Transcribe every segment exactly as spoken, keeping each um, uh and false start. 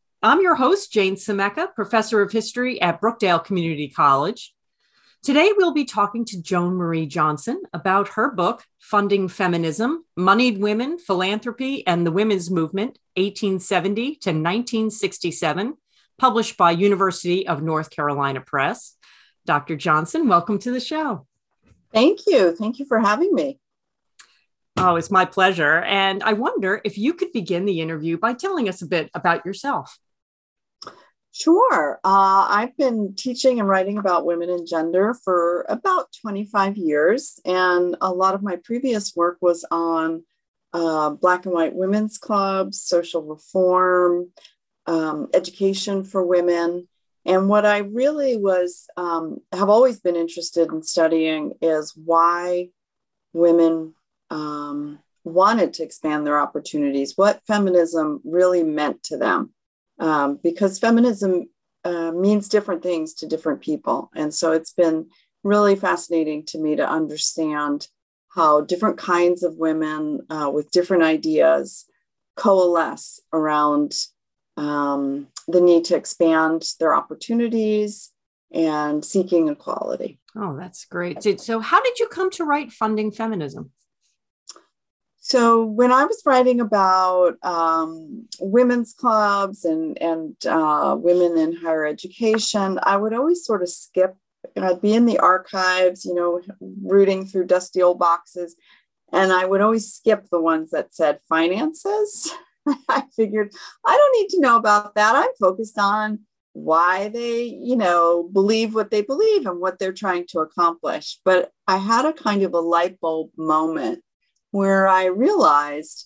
I'm your host, Jane Sumecka, professor of history at Brookdale Community College. Today, we'll be talking to Joan Marie Johnson about her book, Funding Feminism, Moneyed Women, Philanthropy, and the Women's Movement, eighteen seventy to nineteen sixty-seven, published by University of North Carolina Press. Doctor Johnson, welcome to the show. Thank you. Thank you for having me. Oh, it's my pleasure. And I wonder if you could begin the interview by telling us a bit about yourself. Sure. Uh, I've been teaching and writing about women and gender for about twenty-five years. And a lot of my previous work was on uh, Black and white women's clubs, social reform, um, education for women. And what I really was, um, have always been interested in studying is why women um, wanted to expand their opportunities, what feminism really meant to them. Um, because feminism uh, means different things to different people. And so it's been really fascinating to me to understand how different kinds of women uh, with different ideas coalesce around um, the need to expand their opportunities and seeking equality. Oh, that's great. So how did you come to write Funding Feminism? So when I was writing about um, women's clubs and, and uh, women in higher education, I would always sort of skip, and I'd be in the archives, you know, rooting through dusty old boxes. And I would always skip the ones that said finances. I figured I don't need to know about that. I'm focused on why they, you know, believe what they believe and what they're trying to accomplish. But I had a kind of a light bulb moment where I realized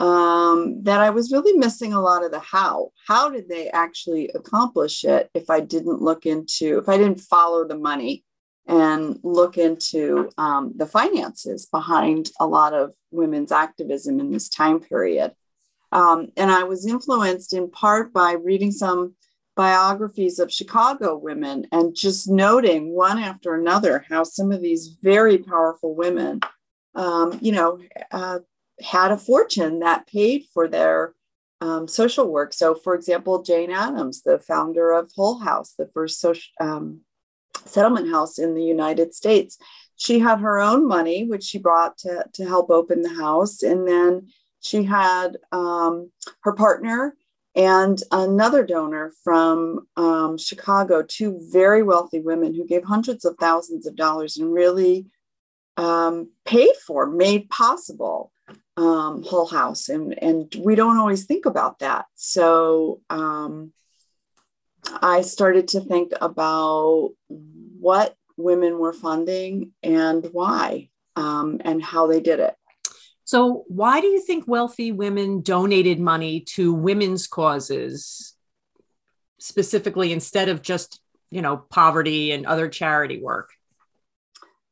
um, that I was really missing a lot of the how. How did they actually accomplish it if I didn't look into, if I didn't follow the money and look into um, the finances behind a lot of women's activism in this time period? Um, and I was influenced in part by reading some biographies of Chicago women and just noting one after another how some of these very powerful women Um, you know, uh, had a fortune that paid for their um, social work. So, for example, Jane Addams, the founder of Hull House, the first social, um, settlement house in the United States, she had her own money, which she brought to, to help open the house. And then she had um, her partner and another donor from um, Chicago, two very wealthy women who gave hundreds of thousands of dollars and really Um, paid for, made possible, um, Hull House. And, and we don't always think about that. So um, I started to think about what women were funding and why, um, and how they did it. So why do you think wealthy women donated money to women's causes specifically instead of just, you know, poverty and other charity work?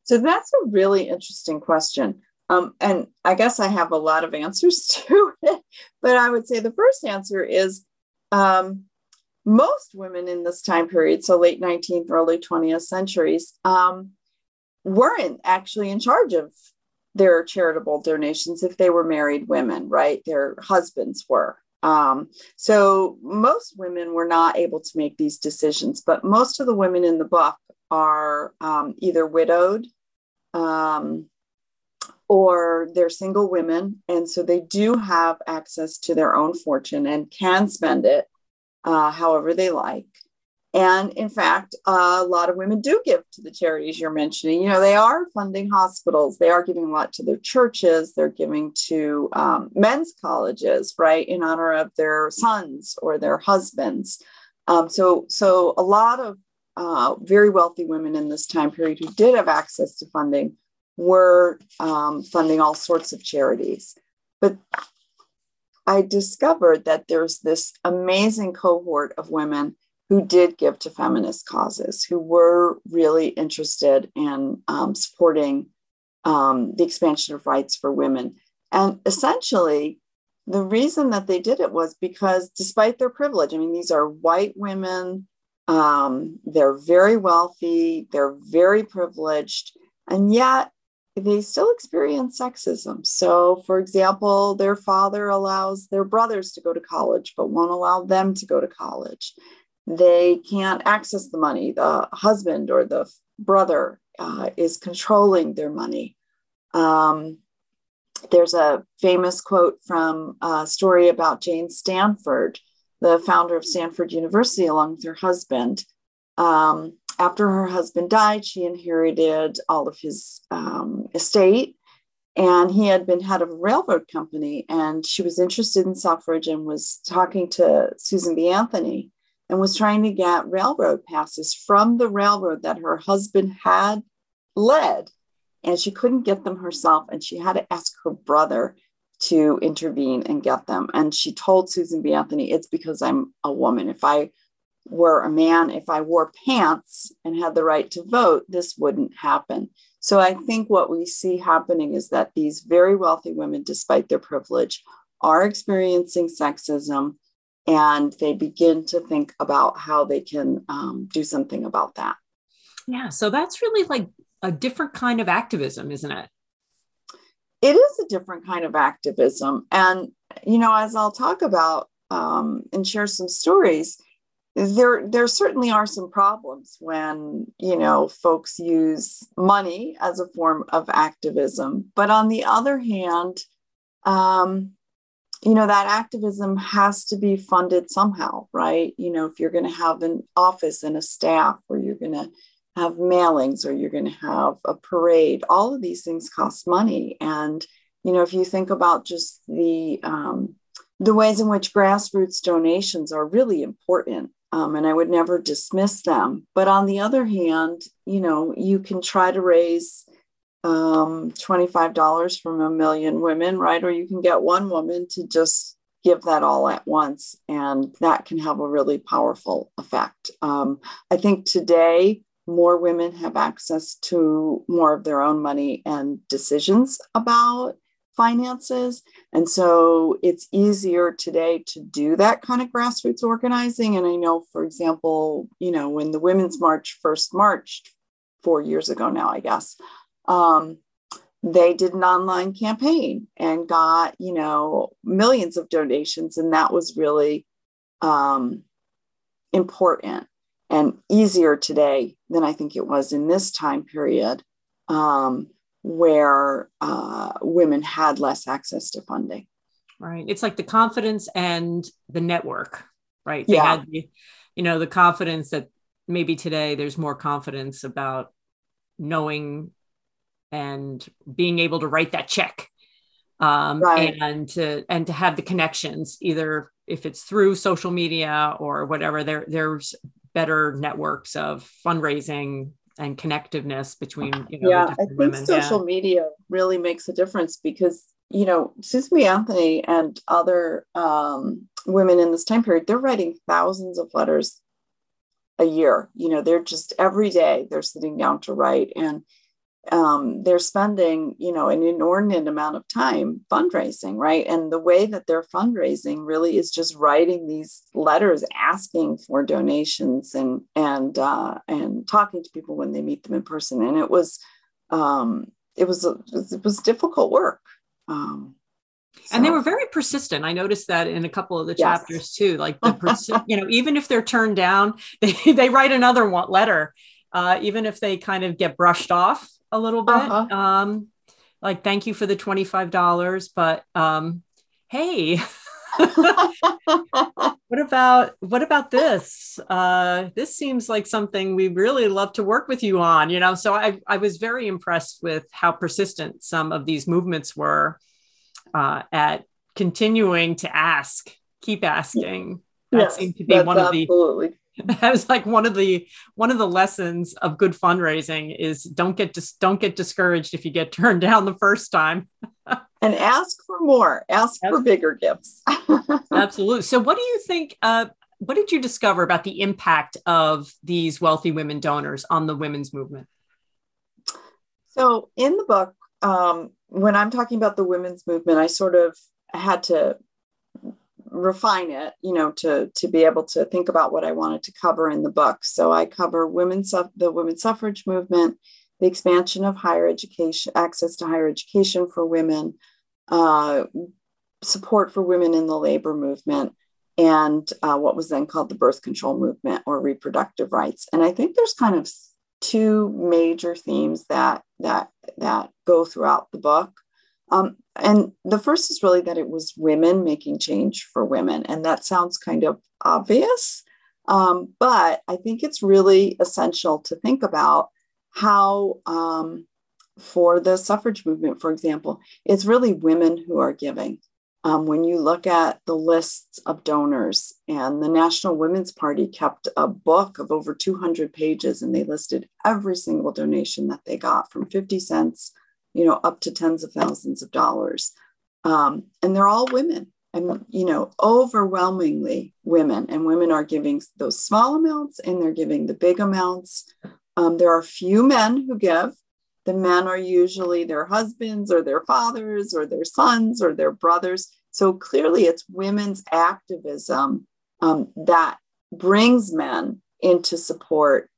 So that's a really interesting question. Um, and I guess I have a lot of answers to it, but I would say the first answer is um, most women in this time period, so late nineteenth, early twentieth centuries, um, weren't actually in charge of their charitable donations if they were married women, right? Their husbands were. Um, so most women were not able to make these decisions, but most of the women in the book are um, either widowed um, or they're single women. And so they do have access to their own fortune and can spend it uh, however they like. And in fact, a lot of women do give to the charities you're mentioning. You know, they are funding hospitals. They are giving a lot to their churches. They're giving to um, men's colleges, right, in honor of their sons or their husbands. Um, so, so a lot of uh, very wealthy women in this time period who did have access to funding were um, funding all sorts of charities. But I discovered that there's this amazing cohort of women who did give to feminist causes, who were really interested in um, supporting um, the expansion of rights for women. And essentially, the reason that they did it was because despite their privilege, I mean, these are white women, um, they're very wealthy, they're very privileged, and yet they still experience sexism. So, for example, their father allows their brothers to go to college, but won't allow them to go to college. They can't access the money. The husband or the brother uh, is controlling their money. Um, there's a famous quote from a story about Jane Stanford, the founder of Stanford University, along with her husband. Um, after her husband died, she inherited all of his um, estate, and he had been head of a railroad company, and she was interested in suffrage and was talking to Susan B. Anthony, and was trying to get railroad passes from the railroad that her husband had led. And she couldn't get them herself. And she had to ask her brother to intervene and get them. And she told Susan B. Anthony, it's because I'm a woman. If I were a man, if I wore pants and had the right to vote, this wouldn't happen. So I think what we see happening is that these very wealthy women, despite their privilege, are experiencing sexism. And they begin to think about how they can um, do something about that. Yeah, so that's really like a different kind of activism, isn't it? It is a different kind of activism. And, you know, as I'll talk about um, and share some stories, there, there certainly are some problems when, you know, folks use money as a form of activism. But on the other hand, um, you know, that activism has to be funded somehow, right? You know, if you're going to have an office and a staff, or you're going to have mailings, or you're going to have a parade, all of these things cost money. And, you know, if you think about just the um, the ways in which grassroots donations are really important, um, and I would never dismiss them. But on the other hand, you know, you can try to raise Um, twenty-five dollars from a million women, right? Or you can get one woman to just give that all at once. And that can have a really powerful effect. Um, I think today, more women have access to more of their own money and decisions about finances. And so it's easier today to do that kind of grassroots organizing. And I know, for example, you know, when the Women's March first marched four years ago now, I guess, Um, they did an online campaign and got, you know, millions of donations. And that was really um, important and easier today than I think it was in this time period um, where uh, women had less access to funding. Right. It's like the confidence and the network, right? They yeah. had, you know, the confidence that maybe today there's more confidence about knowing and being able to write that check um, right. and to and to have the connections, either if it's through social media or whatever, there there's better networks of fundraising and connectiveness between, you know, yeah, the different women. I think women. social yeah. media really makes a difference because, you know, Susan B. Anthony and other um, women in this time period, they're writing thousands of letters a year. You know, they're just every day they're sitting down to write. And um, they're spending, you know, an inordinate amount of time fundraising, right? And the way that they're fundraising really is just writing these letters asking for donations and and uh, and talking to people when they meet them in person. And it was um, it was it was difficult work. Um, So. And they were very persistent. I noticed that in a couple of the chapters yes. too, like, the persi- you know, even if they're turned down, they, they write another one letter, uh, even if they kind of get brushed off a little bit, uh-huh. um, like, thank you for the twenty-five dollars, but um, hey, what about, what about this? Uh, this seems like something we really love to work with you on, you know? So I, I was very impressed with how persistent some of these movements were. Uh, at continuing to ask, keep asking. That yes, seemed to be one of absolutely. the. That was like one of the one of the lessons of good fundraising is don't get dis- don't get discouraged if you get turned down the first time. And ask for more. Ask yes. for bigger gifts. Absolutely. So, what do you think? Uh, what did you discover about the impact of these wealthy women donors on the women's movement? So, in the book. Um, When I'm talking about the women's movement, I sort of had to refine it, you know, to, to be able to think about what I wanted to cover in the book. So I cover women's the women's suffrage movement, the expansion of higher education, access to higher education for women, uh, support for women in the labor movement, and uh, what was then called the birth control movement or reproductive rights. And I think there's kind of two major themes that that that go throughout the book. Um, and the first is really that it was women making change for women. And that sounds kind of obvious, um, but I think it's really essential to think about how um, for the suffrage movement, for example, it's really women who are giving. Um, when you look at the lists of donors, and the National Women's Party kept a book of over two hundred pages, and they listed every single donation that they got, from fifty cents, you know, up to tens of thousands of dollars. Um, and they're all women, and, you know, overwhelmingly women, and women are giving those small amounts and they're giving the big amounts. Um, there are few men who give. The men are usually their husbands or their fathers or their sons or their brothers. So clearly it's women's activism um, that brings men into support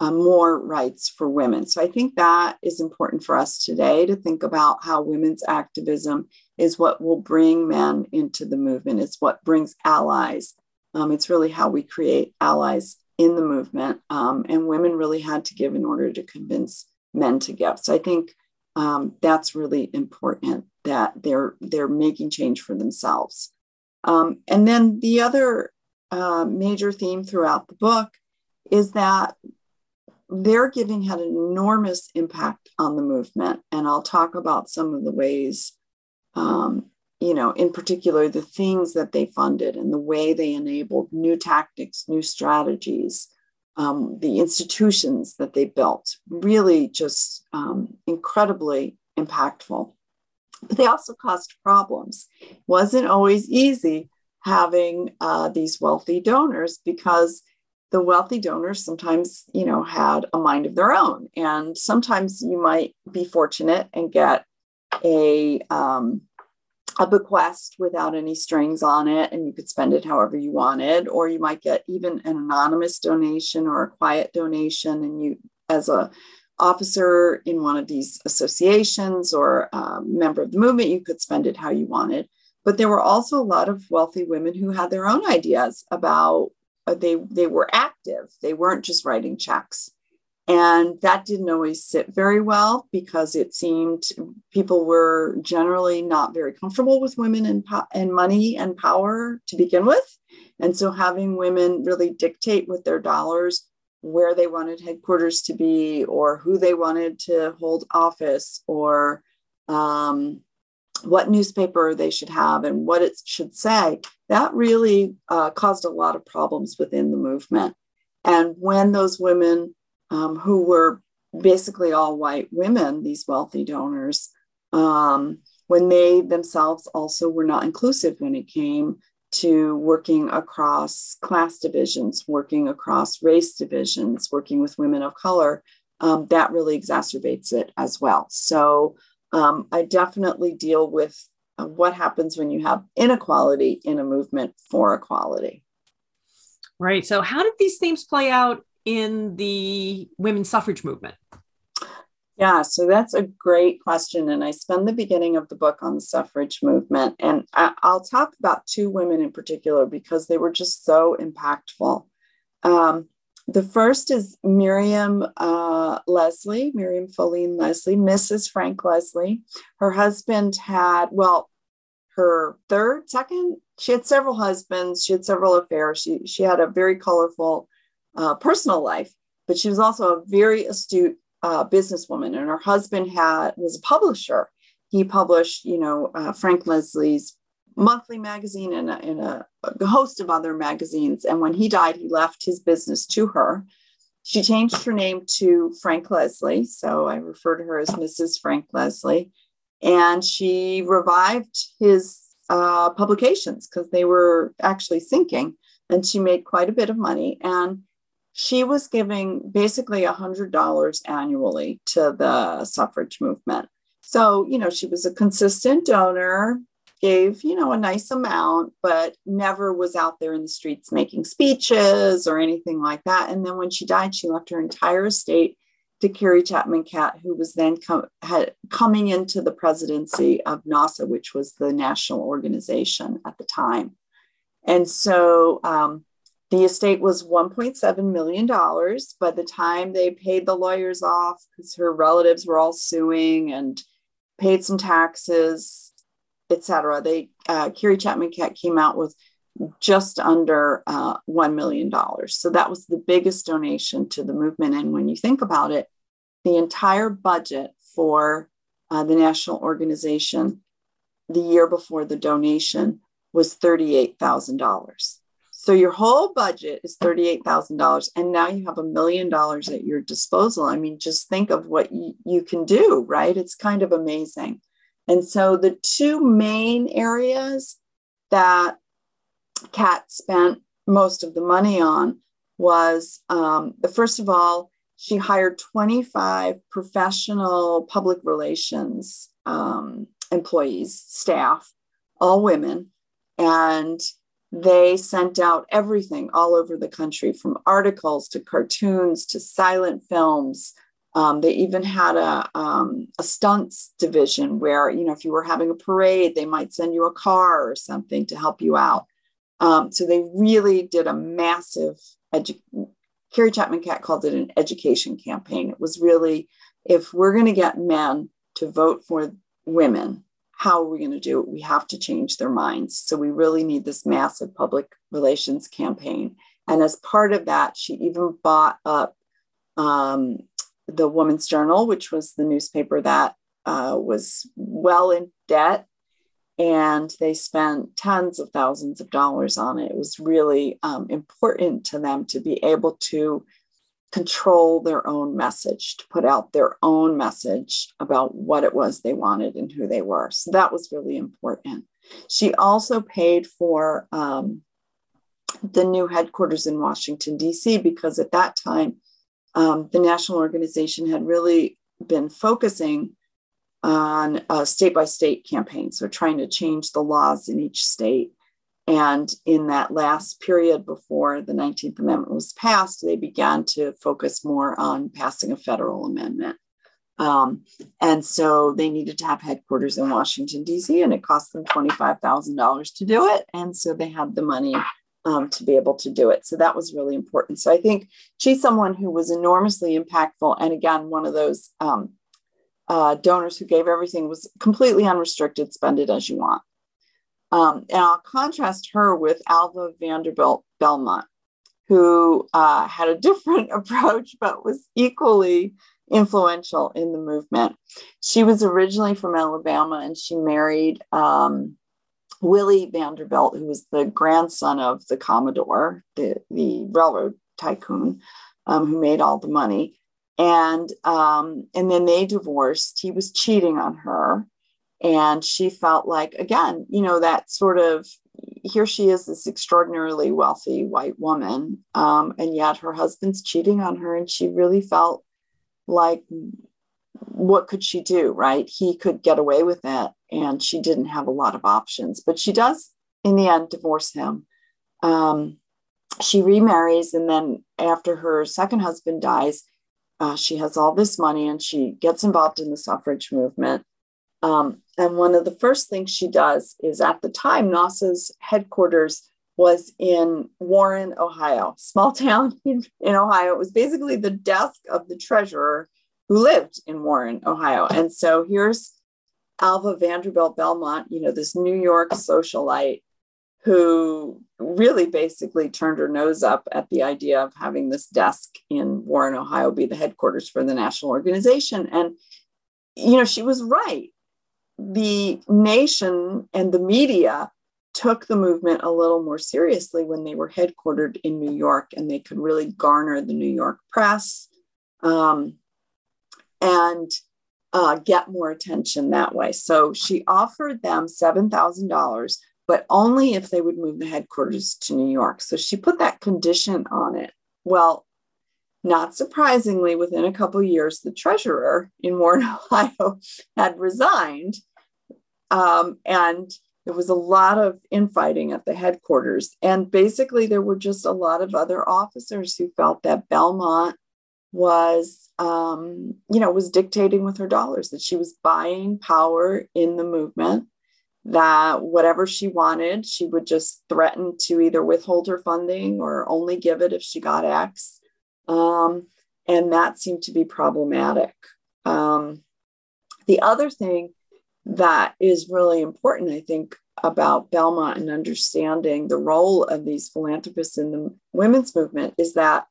uh, more rights for women. So I think that is important for us today, to think about how women's activism is what will bring men into the movement. It's what brings allies. Um, it's really how we create allies in the movement. Um, and women really had to give in order to convince men to give. So I think um, that's really important, that they're they're making change for themselves. Um, and then the other uh, major theme throughout the book is that their giving had an enormous impact on the movement. And I'll talk about some of the ways, um, you know, in particular, the things that they funded and the way they enabled new tactics, new strategies. Um, the institutions that they built, really just um, incredibly impactful. But they also caused problems. It wasn't always easy having uh, these wealthy donors, because the wealthy donors sometimes, you know, had a mind of their own. And sometimes you might be fortunate and get a, um, a bequest without any strings on it, and you could spend it however you wanted, or you might get even an anonymous donation or a quiet donation. And you, as a officer in one of these associations or a member of the movement, you could spend it how you wanted. But there were also a lot of wealthy women who had their own ideas about, uh, they, they were active. They weren't just writing checks. And that didn't always sit very well, because it seemed people were generally not very comfortable with women and, po- and money and power to begin with. And so having women really dictate with their dollars where they wanted headquarters to be, or who they wanted to hold office, or um, what newspaper they should have and what it should say, that really uh, caused a lot of problems within the movement. And when those women Um, who were basically all white women, these wealthy donors, um, when they themselves also were not inclusive when it came to working across class divisions, working across race divisions, working with women of color, um, that really exacerbates it as well. So um, I definitely deal with uh, what happens when you have inequality in a movement for equality. Right. So how did these themes play out in the women's suffrage movement? Yeah, so that's a great question. And I spend the beginning of the book on the suffrage movement. And I, I'll talk about two women in particular because they were just so impactful. Um, the first is Miriam uh, Leslie, Miriam Folene Leslie, Missus Frank Leslie. Her husband had, well, her third, second, she had several husbands. She had several affairs. She, she had a very colorful uh, personal life, but she was also a very astute Uh, businesswoman, and her husband had was a publisher. He published, you know, uh, Frank Leslie's monthly magazine and a, and a, a host of other magazines. And when he died, he left his business to her. She changed her name to Frank Leslie, so I refer to her as Missus Frank Leslie. And she revived his uh, publications because they were actually sinking, and she made quite a bit of money. And she was giving basically one hundred dollars annually to the suffrage movement. So, you know, she was a consistent donor, gave, you know, a nice amount, but never was out there in the streets making speeches or anything like that. And then when she died, she left her entire estate to Carrie Chapman Catt, who was then com- had, coming into the presidency of NASA, which was the national organization at the time. And so, um, the estate was one point seven million dollars. By the time they paid the lawyers off, because her relatives were all suing and paid some taxes, et cetera, they, uh, Carrie Chapman Catt came out with just under uh, one million dollars. So that was the biggest donation to the movement. And when you think about it, the entire budget for uh, the national organization the year before the donation was thirty-eight thousand dollars. So your whole budget is thirty-eight thousand dollars, and now you have a million dollars at your disposal. I mean, just think of what you, you can do, right? It's kind of amazing. And so the two main areas that Kat spent most of the money on was, um, the first of all, she hired twenty-five professional public relations um, employees, staff, all women, and they sent out everything all over the country, from articles to cartoons to silent films. Um, they even had a, um, a stunts division where, you know, if you were having a parade, they might send you a car or something to help you out. Um, so they really did a massive, edu- Carrie Chapman Catt called it an education campaign. It was really, if we're going to get men to vote for women, how are we going to do it? We have to change their minds. So we really need this massive public relations campaign. And as part of that, she even bought up um, the Woman's Journal, which was the newspaper that uh, was well in debt. And they spent tens of thousands of dollars on it. It was really um, important to them to be able to control their own message, to put out their own message about what it was they wanted and who they were. So that was really important. She also paid for um, the new headquarters in Washington, D C, because at that time, um, the national organization had really been focusing on a state-by-state campaign, so trying to change the laws in each state. And in that last period before the nineteenth Amendment was passed, they began to focus more on passing a federal amendment. Um, and so they needed to have headquarters in Washington, D C, and it cost them twenty-five thousand dollars to do it. And so they had the money um, to be able to do it. So that was really important. So I think she's someone who was enormously impactful. And again, one of those um, uh, donors who gave everything, was completely unrestricted, spend it as you want. Um, and I'll contrast her with Alva Vanderbilt Belmont, who uh, had a different approach, but was equally influential in the movement. She was originally from Alabama, and she married um, Willie Vanderbilt, who was the grandson of the Commodore, the, the railroad tycoon um, who made all the money. And, um, and then they divorced. He was cheating on her. And she felt like, again, you know, that sort of, here she is, this extraordinarily wealthy white woman, um, and yet her husband's cheating on her. And she really felt like, what could she do, right? He could get away with that, and she didn't have a lot of options. But she does, in the end, divorce him. Um, she remarries, and then after her second husband dies, uh, she has all this money, and she gets involved in the suffrage movement. Um, and one of the first things she does is, at the time, NASA's headquarters was in Warren, Ohio, small town in Ohio. It was basically the desk of the treasurer who lived in Warren, Ohio. And so here's Alva Vanderbilt Belmont, you know, this New York socialite who really basically turned her nose up at the idea of having this desk in Warren, Ohio be the headquarters for the national organization. And, you know, she was right. The nation and the media took the movement a little more seriously when they were headquartered in New York, and they could really garner the New York press um, and uh, get more attention that way. So she offered them seven thousand dollars, but only if they would move the headquarters to New York. So she put that condition on it. Well, not surprisingly, within a couple of years, the treasurer in Warren, Ohio had resigned, um, and there was a lot of infighting at the headquarters. And basically, there were just a lot of other officers who felt that Belmont was, um, you know, was dictating with her dollars, that she was buying power in the movement, that whatever she wanted, she would just threaten to either withhold her funding or only give it if she got X. Um, and that seemed to be problematic. Um, the other thing that is really important, I think, about Belmont and understanding the role of these philanthropists in the women's movement is that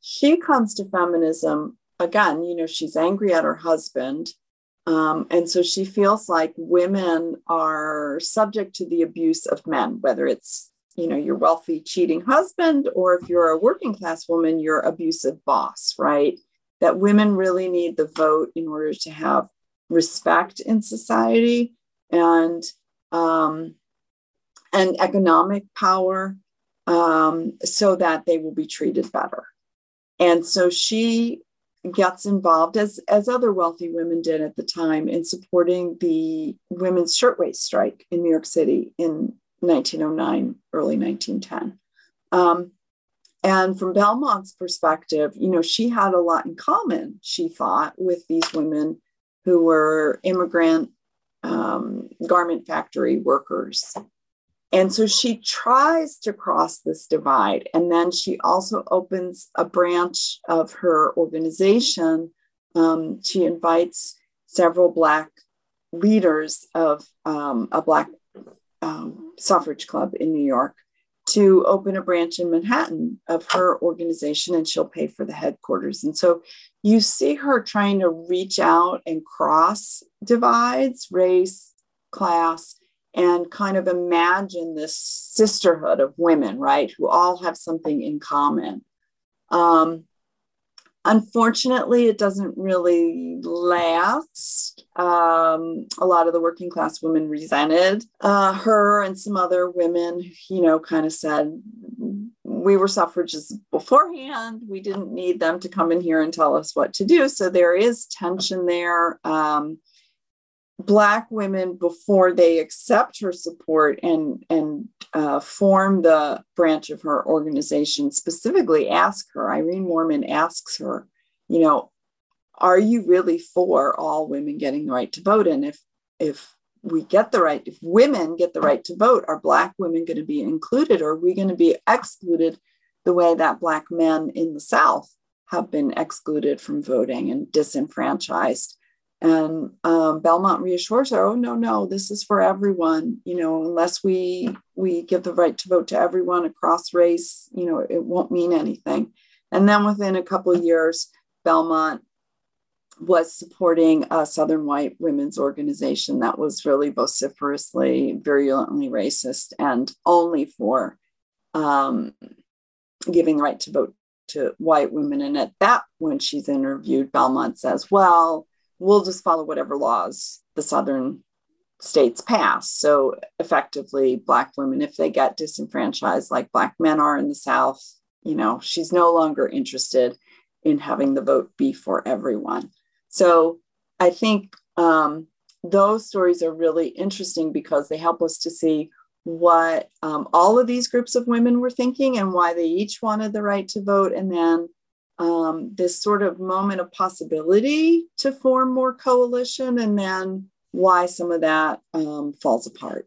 she comes to feminism, again, you know, she's angry at her husband. Um, and so she feels like women are subject to the abuse of men, whether it's, you know, your wealthy, cheating husband, or if you're a working class woman, your abusive boss, right? That women really need the vote in order to have respect in society and um, and economic power, um, so that they will be treated better. And so she gets involved, as, as other wealthy women did at the time, in supporting the women's shirtwaist strike in New York City in nineteen oh nine, early nineteen ten. Um, and from Belmont's perspective, you know, she had a lot in common, she thought, with these women who were immigrant um, garment factory workers. And so she tries to cross this divide. And then she also opens a branch of her organization. Um, she invites several Black leaders of um, a Black um, suffrage club in New York to open a branch in Manhattan of her organization, and she'll pay for the headquarters. And so you see her trying to reach out and cross divides, race, class, and kind of imagine this sisterhood of women, right, who all have something in common. Um, unfortunately, it doesn't really last. Um, a lot of the working class women resented uh, her, and some other women, you know, kind of said, we were suffragists beforehand. We didn't need them to come in here and tell us what to do. So there is tension there. Um, Black women, before they accept her support and, and uh, form the branch of her organization, specifically ask her, Irene Moorman asks her, you know, are you really for all women getting the right to vote? And if, if we get the right, if women get the right to vote, are Black women going to be included, or are we going to be excluded the way that Black men in the South have been excluded from voting and disenfranchised? And um, Belmont reassures her, oh, no, no, this is for everyone. You know, unless we we give the right to vote to everyone across race, you know, it won't mean anything. And then within a couple of years, Belmont was supporting a Southern white women's organization that was really vociferously, virulently racist and only for um, giving the right to vote to white women. And at that, when she's interviewed, Belmont says, well, we'll just follow whatever laws the Southern states pass. So effectively, Black women, if they get disenfranchised like Black men are in the South, you know, she's no longer interested. in having the vote be for everyone. So I think um, those stories are really interesting because they help us to see what um, all of these groups of women were thinking and why they each wanted the right to vote. And then um, this sort of moment of possibility to form more coalition, and then why some of that um, falls apart.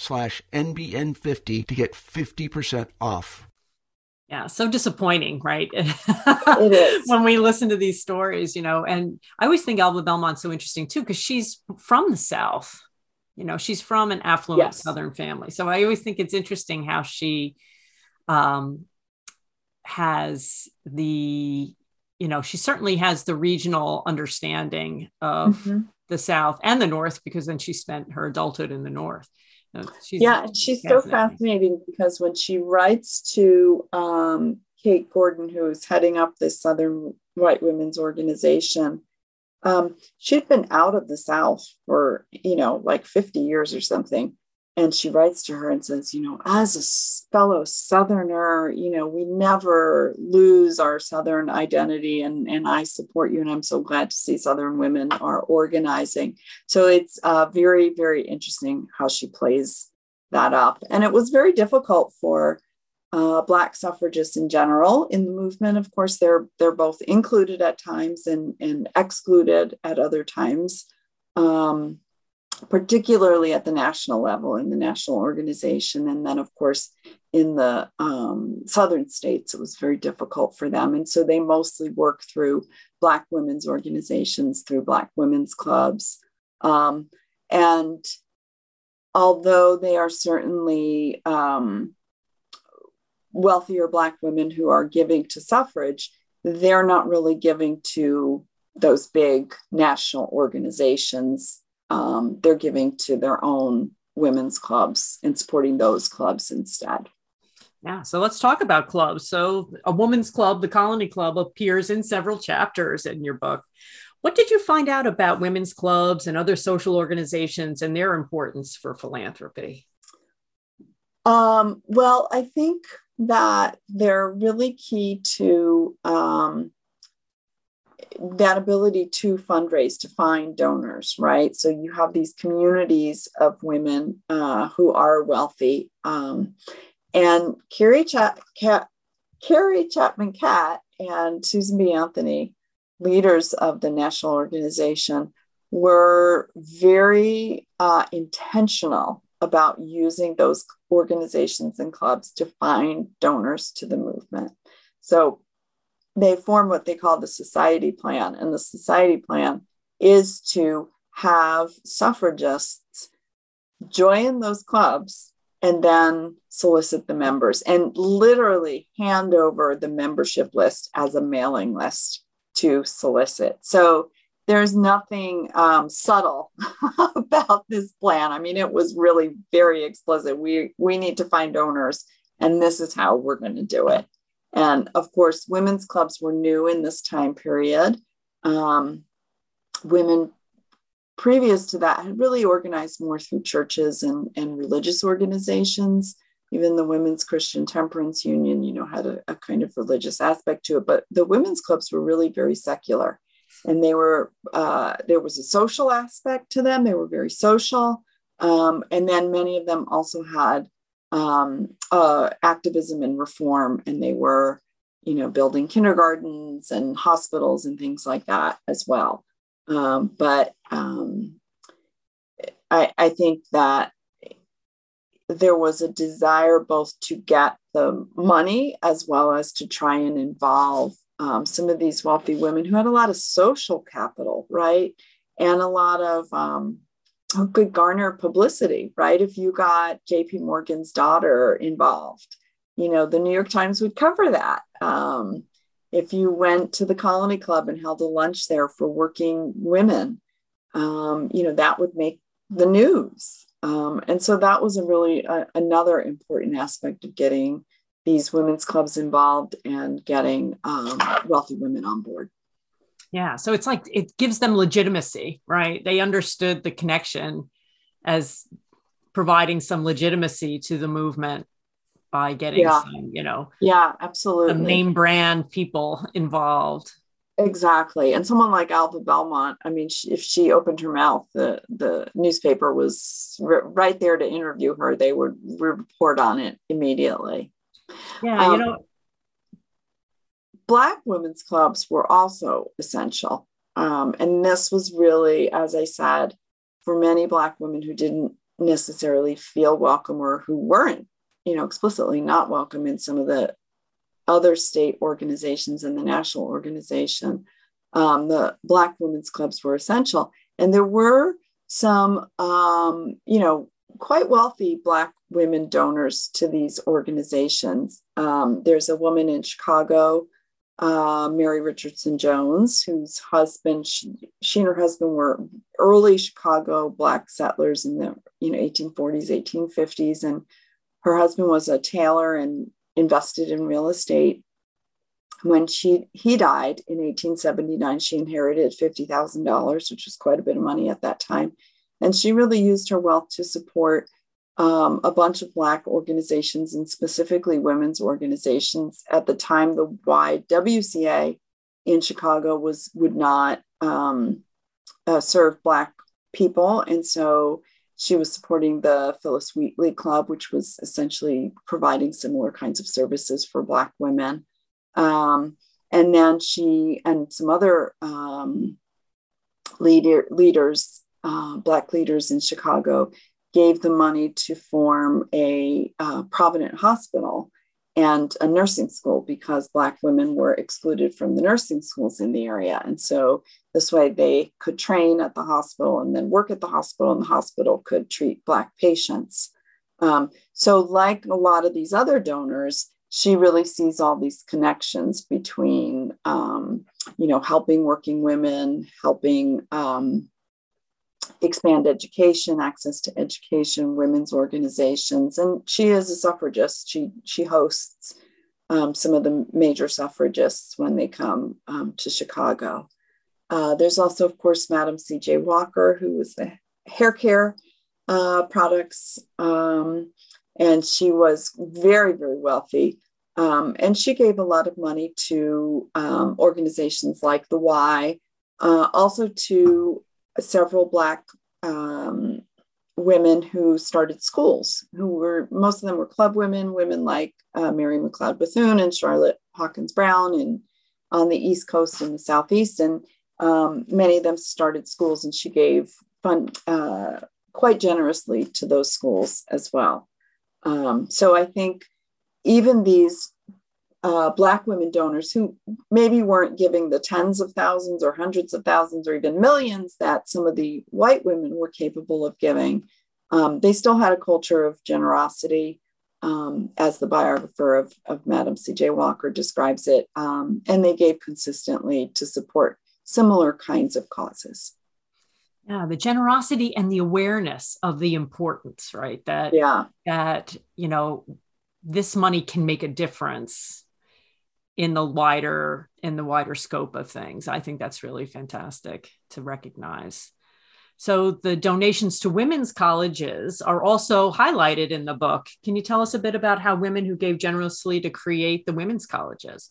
slash N B N fifty to get fifty percent off. Yeah, so disappointing, right? It is. When we listen to these stories, you know, and I always think Alva Belmont's so interesting too, because she's from the South, you know, she's from an affluent yes. Southern family. So I always think it's interesting how she um, has the, you know, she certainly has the regional understanding of mm-hmm. the South and the North, because then she spent her adulthood in the North. No, she's yeah, she's so fascinating because when she writes to um, Kate Gordon, who's heading up this Southern White Women's Organization, um, she'd been out of the South for, you know, like fifty years or something. And she writes to her and says, you know, as a fellow Southerner, you know, we never lose our Southern identity. And, and I support you. And I'm so glad to see Southern women are organizing. So it's uh, very, very interesting how she plays that up. And it was very difficult for uh, Black suffragists in general in the movement. Of course, they're they're both included at times and, and excluded at other times. Um particularly at the national level in the national organization. And then of course, in the um, Southern states, it was very difficult for them. And so they mostly work through Black women's organizations, through Black women's clubs. Um, and although they are certainly um, wealthier Black women who are giving to suffrage, they're not really giving to those big national organizations. Um, they're giving to their own women's clubs and supporting those clubs instead. Yeah. So let's talk about clubs. So a women's club, the Colony Club, appears in several chapters in your book. What did you find out about women's clubs and other social organizations and their importance for philanthropy? Um, well, I think that they're really key to um, that ability to fundraise, to find donors, right? So you have these communities of women uh, who are wealthy. Um, and Carrie, Cha- Cat- Carrie Chapman Catt and Susan B. Anthony, leaders of the national organization, were very uh, intentional about using those organizations and clubs to find donors to the movement. So they form what they call the society plan. And the society plan is to have suffragists join those clubs and then solicit the members and literally hand over the membership list as a mailing list to solicit. So there's nothing um, subtle about this plan. I mean, it was really very explicit. We, we need to find donors, and this is how we're going to do it. And of course, women's clubs were new in this time period. Um, women previous to that had really organized more through churches and, and religious organizations. Even the Women's Christian Temperance Union, you know, had a, a kind of religious aspect to it. But the women's clubs were really very secular, and they were uh, there was a social aspect to them. They were very social, um, and then many of them also had Um, uh, activism and reform, and they were you know, building kindergartens and hospitals and things like that as well. Um, but um, I, I think that there was a desire both to get the money as well as to try and involve um, some of these wealthy women who had a lot of social capital, right? And a lot of um, who could garner publicity, right? If you got J P Morgan's daughter involved, you know, the New York Times would cover that. Um, if you went to the Colony Club and held a lunch there for working women, um, you know, that would make the news. Um, and so that was a really a, another important aspect of getting these women's clubs involved and getting um, wealthy women on board. Yeah. So it's like, it gives them legitimacy, right? They understood the connection as providing some legitimacy to the movement by getting, yeah. some, you know, yeah, absolutely. The name brand people involved. Exactly. And someone like Alva Belmont, I mean, she, if she opened her mouth, the, the newspaper was r- right there to interview her. They would report on it immediately. Yeah. Um, you know, Black women's clubs were also essential. Um, and this was really, as I said, for many Black women who didn't necessarily feel welcome or who weren't, you know, explicitly not welcome in some of the other state organizations and the national organization. Um, the Black women's clubs were essential. And there were some, um, you know, quite wealthy Black women donors to these organizations. Um, there's a woman in Chicago, Uh, Mary Richardson Jones, whose husband, she, she and her husband were early Chicago Black settlers in the you know eighteen forties, eighteen fifties. And her husband was a tailor and invested in real estate. When she he died in eighteen seventy-nine, she inherited fifty thousand dollars, which was quite a bit of money at that time. And she really used her wealth to support Um, a bunch of Black organizations and specifically women's organizations. At the time, the Y W C A in Chicago was would not um, uh, serve Black people. And so she was supporting the Phyllis Wheatley Club, which was essentially providing similar kinds of services for Black women. Um, and then she and some other um, leader, leaders, uh, Black leaders in Chicago, gave the money to form a uh, Provident Hospital and a nursing school because Black women were excluded from the nursing schools in the area. And so this way they could train at the hospital and then work at the hospital, and the hospital could treat Black patients. Um, so like a lot of these other donors, she really sees all these connections between, um, you know, helping working women, helping um, expand education, access to education, women's organizations. And she is a suffragist. She she hosts um, some of the major suffragists when they come um, to Chicago. Uh, there's also, of course, Madam C J. Walker, who was the hair care uh, products. Um, and she was very, very wealthy. Um, and she gave a lot of money to um, organizations like the Y, uh, also to several Black um, women who started schools, who were, most of them were club women, women like uh, Mary McLeod Bethune and Charlotte Hawkins Brown, and on the East Coast and the Southeast. And um, many of them started schools, and she gave fund uh, quite generously to those schools as well. Um, so I think even these Uh, Black women donors who maybe weren't giving the tens of thousands or hundreds of thousands or even millions that some of the white women were capable of giving, um, they still had a culture of generosity, um, as the biographer of, of Madam C J. Walker describes it, um, and they gave consistently to support similar kinds of causes. Yeah, the generosity and the awareness of the importance, right? That, yeah. that you know, this money can make a difference in the wider, in the wider scope of things. I think that's really fantastic to recognize. So the donations to women's colleges are also highlighted in the book. Can you tell us a bit about how women who gave generously to create the women's colleges?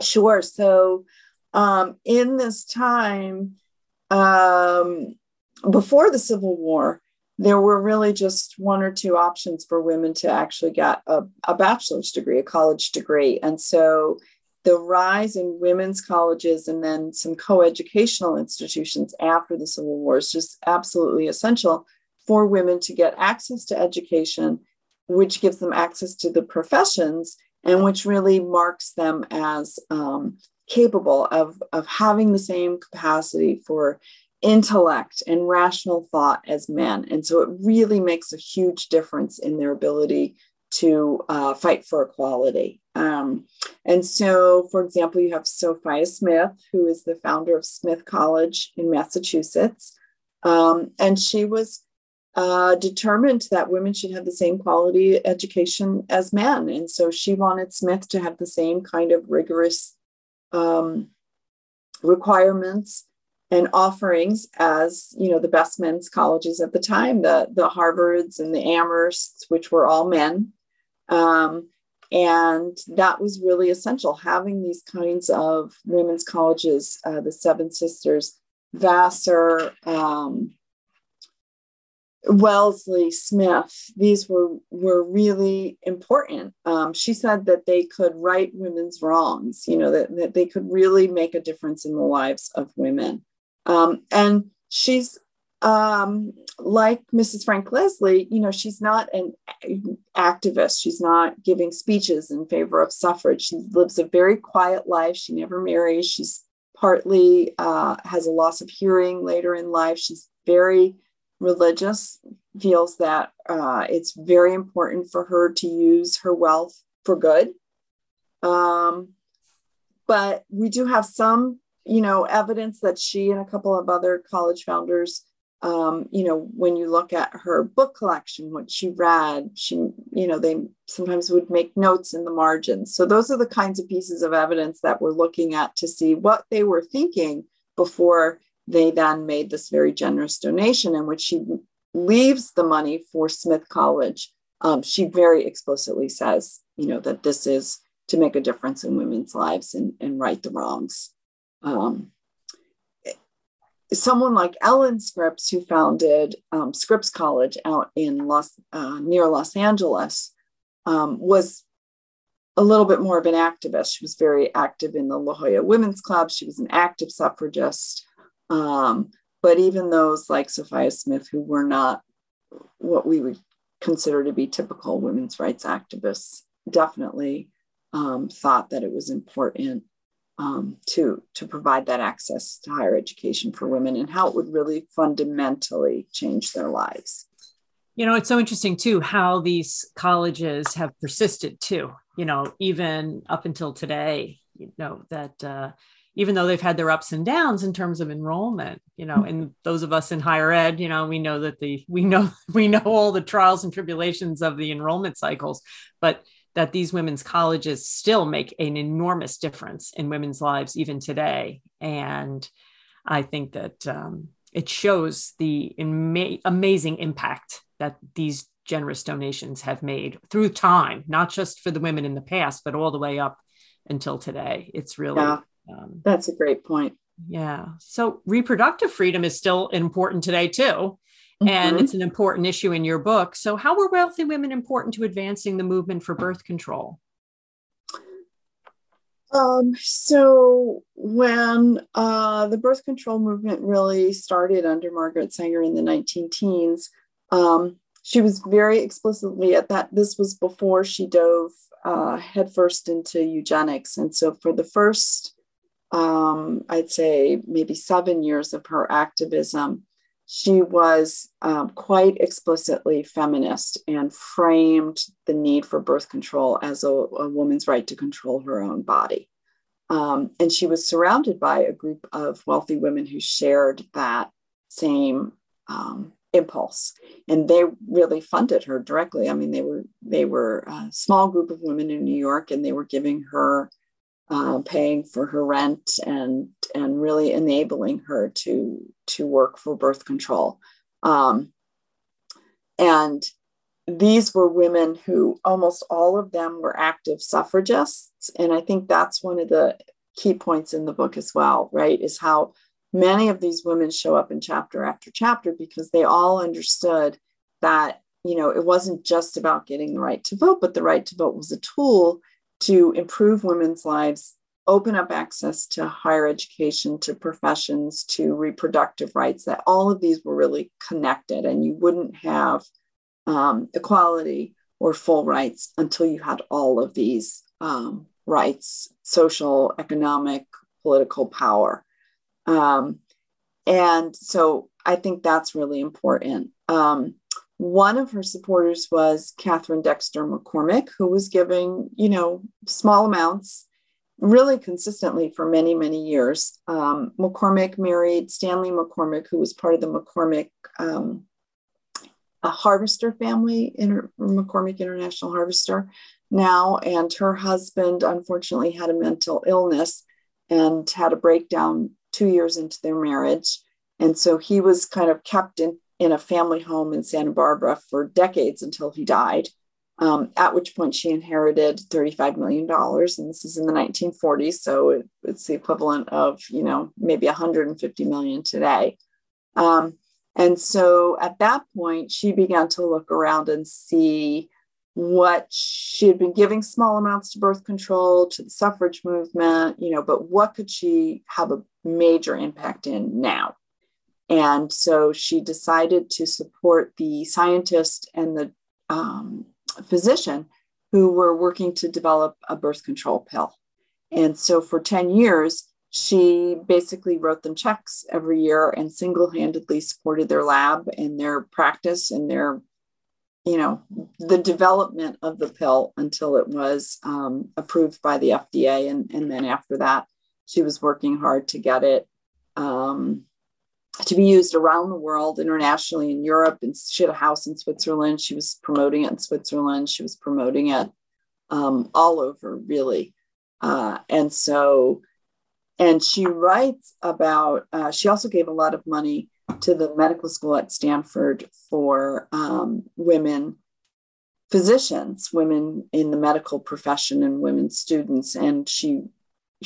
Sure. So um, in this time, um, before the Civil War, there were really just one or two options for women to actually get a, a bachelor's degree, a college degree. And so the rise in women's colleges and then some coeducational institutions after the Civil War is just absolutely essential for women to get access to education, which gives them access to the professions and which really marks them as um, capable of, of having the same capacity for intellect and rational thought as men. And so it really makes a huge difference in their ability to uh, fight for equality. Um, and so, for example, you have Sophia Smith, who is the founder of Smith College in Massachusetts. Um, and she was uh, determined that women should have the same quality education as men. And so she wanted Smith to have the same kind of rigorous um, requirements and offerings as, you know, the best men's colleges at the time, the, the Harvards and the Amhersts, which were all men. Um, and that was really essential, having these kinds of women's colleges, uh, the Seven Sisters, Vassar, um, Wellesley, Smith. These were, were really important. Um, she said that they could right women's wrongs, you know, that, that they could really make a difference in the lives of women. Um, and she's um, like Missus Frank Leslie, you know, she's not an activist. She's not giving speeches in favor of suffrage. She lives a very quiet life. She never marries. She's partly uh, has a loss of hearing later in life. She's very religious, feels that uh, it's very important for her to use her wealth for good. Um, but we do have some you know, evidence that she and a couple of other college founders, um, you know, when you look at her book collection, what she read, she, you know, they sometimes would make notes in the margins. So those are the kinds of pieces of evidence that we're looking at to see what they were thinking before they then made this very generous donation in which she leaves the money for Smith College. Um, she very explicitly says, you know, that this is to make a difference in women's lives and, and right the wrongs. Um, someone like Ellen Scripps, who founded um, Scripps College out in Los, uh, near Los Angeles, um, was a little bit more of an activist. She was very active in the La Jolla Women's Club. She was an active suffragist. Um, but even those like Sophia Smith, who were not what we would consider to be typical women's rights activists, definitely um, thought that it was important um, to, to provide that access to higher education for women and how it would really fundamentally change their lives. You know, it's so interesting, too, how these colleges have persisted, too, you know, even up until today, you know, that uh, even though they've had their ups and downs in terms of enrollment, you know, and those of us in higher ed, you know, we know that the, we know, we know all the trials and tribulations of the enrollment cycles, but that these women's colleges still make an enormous difference in women's lives even today. And I think that um, it shows the ama- amazing impact that these generous donations have made through time, not just for the women in the past, but all the way up until today. It's really... Yeah. Um, That's a great point. Yeah. So reproductive freedom is still important today, too. Mm-hmm. And it's an important issue in your book. So how were wealthy women important to advancing the movement for birth control? Um, so when uh, the birth control movement really started under Margaret Sanger in the nineteen teens, um, she was very explicitly at that. This was before she dove uh, headfirst into eugenics. And so for the first Um, I'd say maybe seven years of her activism, she was um, quite explicitly feminist and framed the need for birth control as a, a woman's right to control her own body. Um, and she was surrounded by a group of wealthy women who shared that same um, impulse. And they really funded her directly. I mean, they were, they were a small group of women in New York, and they were giving her Uh, paying for her rent and and really enabling her to to work for birth control. Um, and these were women who almost all of them were active suffragists. And I think that's one of the key points in the book as well, right, is how many of these women show up in chapter after chapter because they all understood that, you know, it wasn't just about getting the right to vote, but the right to vote was a tool to improve women's lives open up access to higher education, to professions, to reproductive rights, that all of these were really connected, and you wouldn't have um, equality or full rights until you had all of these um, rights, social, economic, political power. Um, and so I think that's really important. Um, One of her supporters was Catherine Dexter McCormick, who was giving, you know, small amounts really consistently for many, many years. Um, McCormick married Stanley McCormick, who was part of the McCormick, um, a harvester family, inter- McCormick International Harvester now. And her husband, unfortunately, had a mental illness and had a breakdown two years into their marriage. And so he was kind of kept in in a family home in Santa Barbara for decades until he died, um, at which point she inherited thirty-five million dollars. And this is in the nineteen forties. So it, it's the equivalent of, you know, maybe one hundred fifty million dollars today. Um, and so at that point, she began to look around and see what she had been giving small amounts to birth control, to the suffrage movement, you know, but what could she have a major impact in now? And so she decided to support the scientist and the um, physician who were working to develop a birth control pill. And so for ten years, she basically wrote them checks every year and single-handedly supported their lab and their practice and their, you know, the development of the pill until it was um, approved by the F D A. And, and then after that, she was working hard to get it Um, to be used around the world, internationally, in Europe. And she had a house in Switzerland. She was promoting it in Switzerland. She was promoting it um, all over, really. Uh, and so, and she writes about, uh, she also gave a lot of money to the medical school at Stanford for um, women physicians, women in the medical profession and women students. And she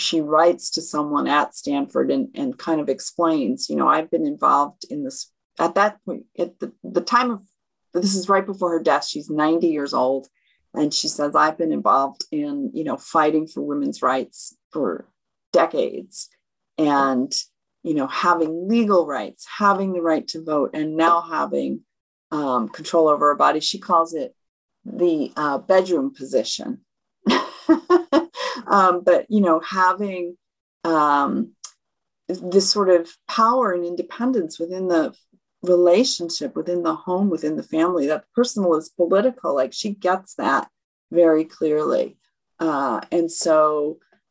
She writes to someone at Stanford and, and kind of explains, you know, I've been involved in this at that point, at the, the time of, this is right before her death, she's ninety years old. And she says, I've been involved in, you know, fighting for women's rights for decades and, you know, having legal rights, having the right to vote, and now having um, control over her body. She calls it the uh, bedroom position. Um, but, you know, having um, this sort of power and independence within the relationship, within the home, within the family, that personal is political, like she gets that very clearly. Uh, and so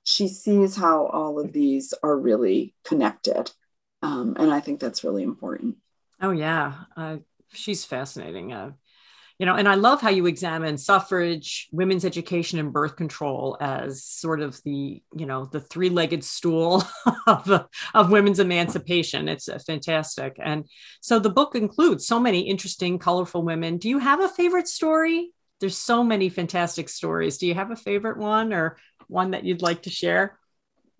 she sees how all of these are really connected. Um, and I think that's really important. Oh, yeah. Uh, she's fascinating. Uh You know, and I love how you examine suffrage, women's education, and birth control as sort of the, you know, the three-legged stool of, of women's emancipation. It's fantastic. And so the book includes so many interesting, colorful women. Do you have a favorite story? There's so many fantastic stories. Do you have a favorite one or one that you'd like to share?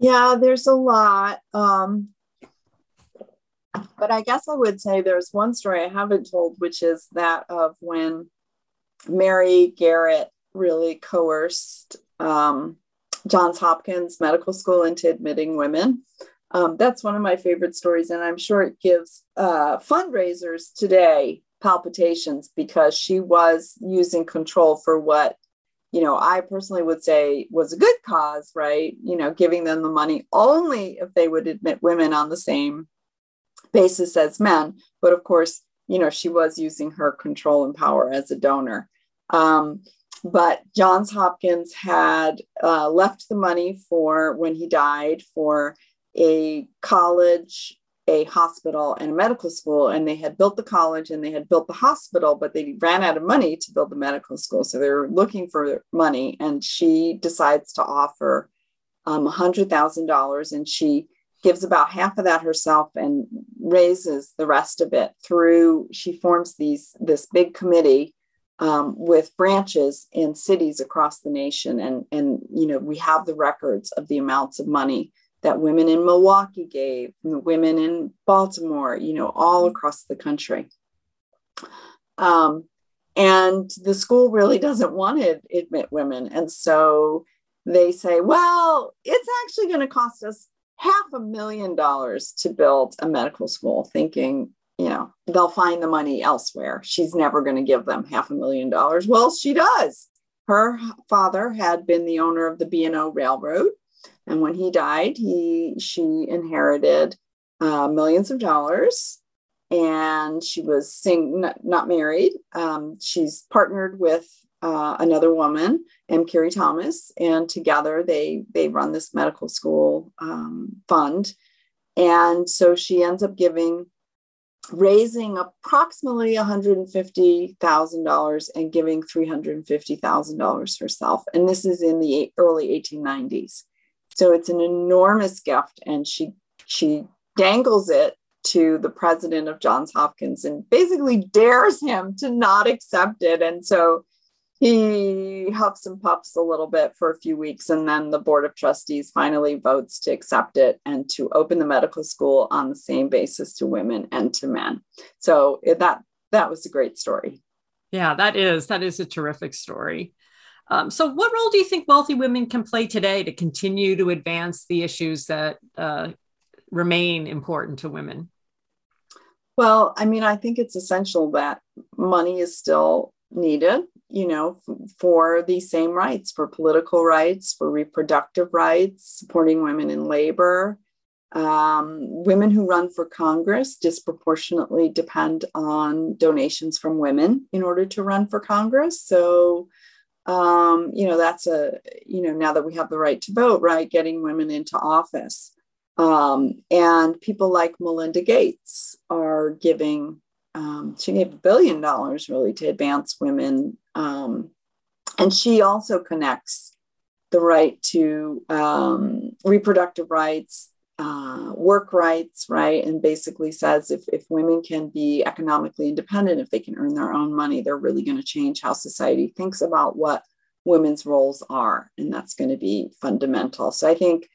Yeah, there's a lot. Um... But I guess I would say there's one story I haven't told, which is that of when Mary Garrett really coerced um, Johns Hopkins Medical School into admitting women. Um, that's one of my favorite stories. And I'm sure it gives uh, fundraisers today palpitations, because she was using control for what, you know, I personally would say was a good cause, right? You know, giving them the money only if they would admit women on the same basis as men. But of course, you know, she was using her control and power as a donor. Um, but Johns Hopkins had uh, left the money for, when he died, for a college, a hospital, and a medical school. And they had built the college and they had built the hospital, but they ran out of money to build the medical school. So they were looking for money, and she decides to offer um, one hundred thousand dollars, and she gives about half of that herself and raises the rest of it through, she forms these, this big committee um, with branches in cities across the nation. And, and, you know, we have the records of the amounts of money that women in Milwaukee gave, women in Baltimore, you know, all across the country. Um, and the school really doesn't want to admit women. And so they say, well, it's actually going to cost us half a million dollars to build a medical school, thinking, you know, they'll find the money elsewhere. She's never going to give them half a million dollars. Well, she does. Her father had been the owner of the B and O Railroad. And when he died, he she inherited uh, millions of dollars. And she was sing- not married. Um, she's partnered with uh, another woman, M. Carrie Thomas, and together they they run this medical school um, fund. And so she ends up giving, raising approximately one hundred fifty thousand dollars and giving three hundred fifty thousand dollars herself. And this is in the early eighteen nineties. So it's an enormous gift, and she she dangles it to the president of Johns Hopkins and basically dares him to not accept it. And so he huffs and puffs a little bit for a few weeks. And then the board of trustees finally votes to accept it and to open the medical school on the same basis to women and to men. So that, that was a great story. Yeah, that is, that is a terrific story. Um, so what role do you think wealthy women can play today to continue to advance the issues that uh, remain important to women? Well, I mean, I think it's essential that money is still needed, you know, f- for these same rights, for political rights, for reproductive rights, supporting women in labor. Um, women who run for Congress disproportionately depend on donations from women in order to run for Congress. So, um, you know, that's a, you know, now that we have the right to vote, right, getting women into office. Um, and people like Melinda Gates are giving, um, she gave a billion dollars really to advance women. Um, and she also connects the right to um, reproductive rights, uh, work rights, right? And basically says if, if women can be economically independent, if they can earn their own money, they're really going to change how society thinks about what women's roles are. And that's going to be fundamental. So I think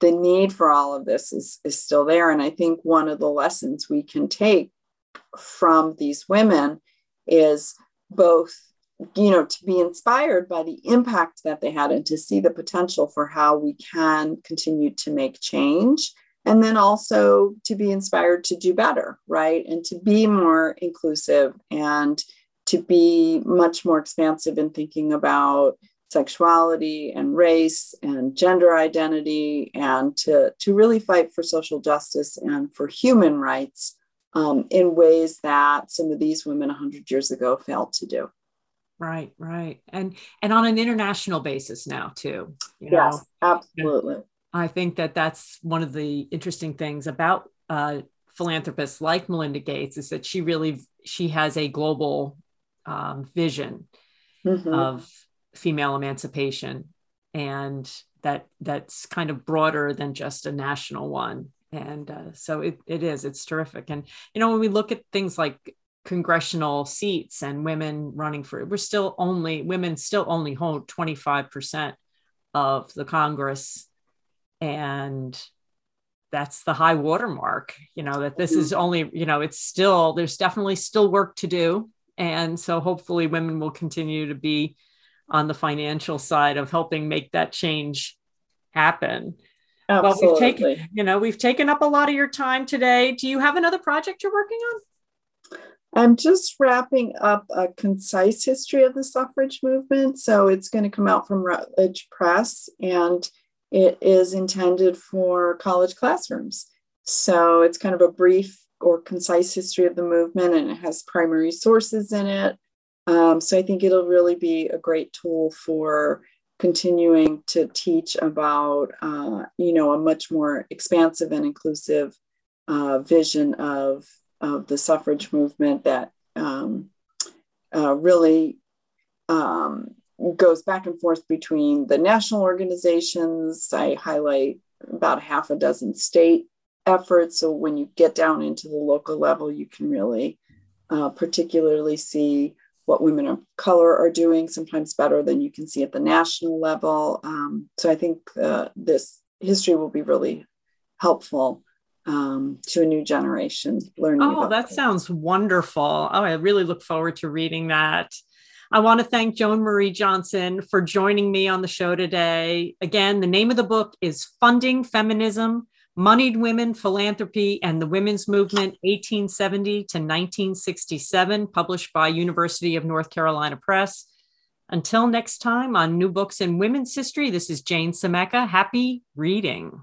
the need for all of this is, is still there. And I think one of the lessons we can take from these women is both, you know, to be inspired by the impact that they had and to see the potential for how we can continue to make change. And then also to be inspired to do better, right? And to be more inclusive and to be much more expansive in thinking about sexuality and race and gender identity, and to, to really fight for social justice and for human rights um, in ways that some of these women one hundred years ago failed to do. Right, right. And and on an international basis now, too. You know? Yes, absolutely. And I think that that's one of the interesting things about uh, philanthropists like Melinda Gates is that she really, she has a global um, vision mm-hmm. of female emancipation, and that that's kind of broader than just a national one. And uh, so it it is, it's terrific. And, you know, when we look at things like congressional seats and women running for, we're still only, women still only hold twenty-five percent of the Congress. And that's the high watermark, you know, that this is only, you know, it's still, there's definitely still work to do. And so hopefully women will continue to be on the financial side of helping make that change happen. Absolutely. Well, we've taken, you know, we've taken up a lot of your time today. Do you have another project you're working on? I'm just wrapping up a concise history of the suffrage movement. So it's going to come out from Routledge Press, and it is intended for college classrooms. So it's kind of a brief or concise history of the movement, and it has primary sources in it. Um, so I think it'll really be a great tool for continuing to teach about, uh, you know, a much more expansive and inclusive uh, vision of, of the suffrage movement that um, uh, really um, goes back and forth between the national organizations. I highlight about half a dozen state efforts. So when you get down into the local level, you can really uh, particularly see what women of color are doing, sometimes better than you can see at the national level. Um, so I think uh, this history will be really helpful um, to a new generation learning. Oh, that sounds wonderful. Oh, I really look forward to reading that. I want to thank Joan Marie Johnson for joining me on the show today. Again, the name of the book is Funding Feminism, Moneyed Women, Philanthropy, and the Women's Movement, eighteen seventy to nineteen sixty-seven, published by University of North Carolina Press. Until next time on New Books in Women's History, this is Jane Sumecka. Happy reading.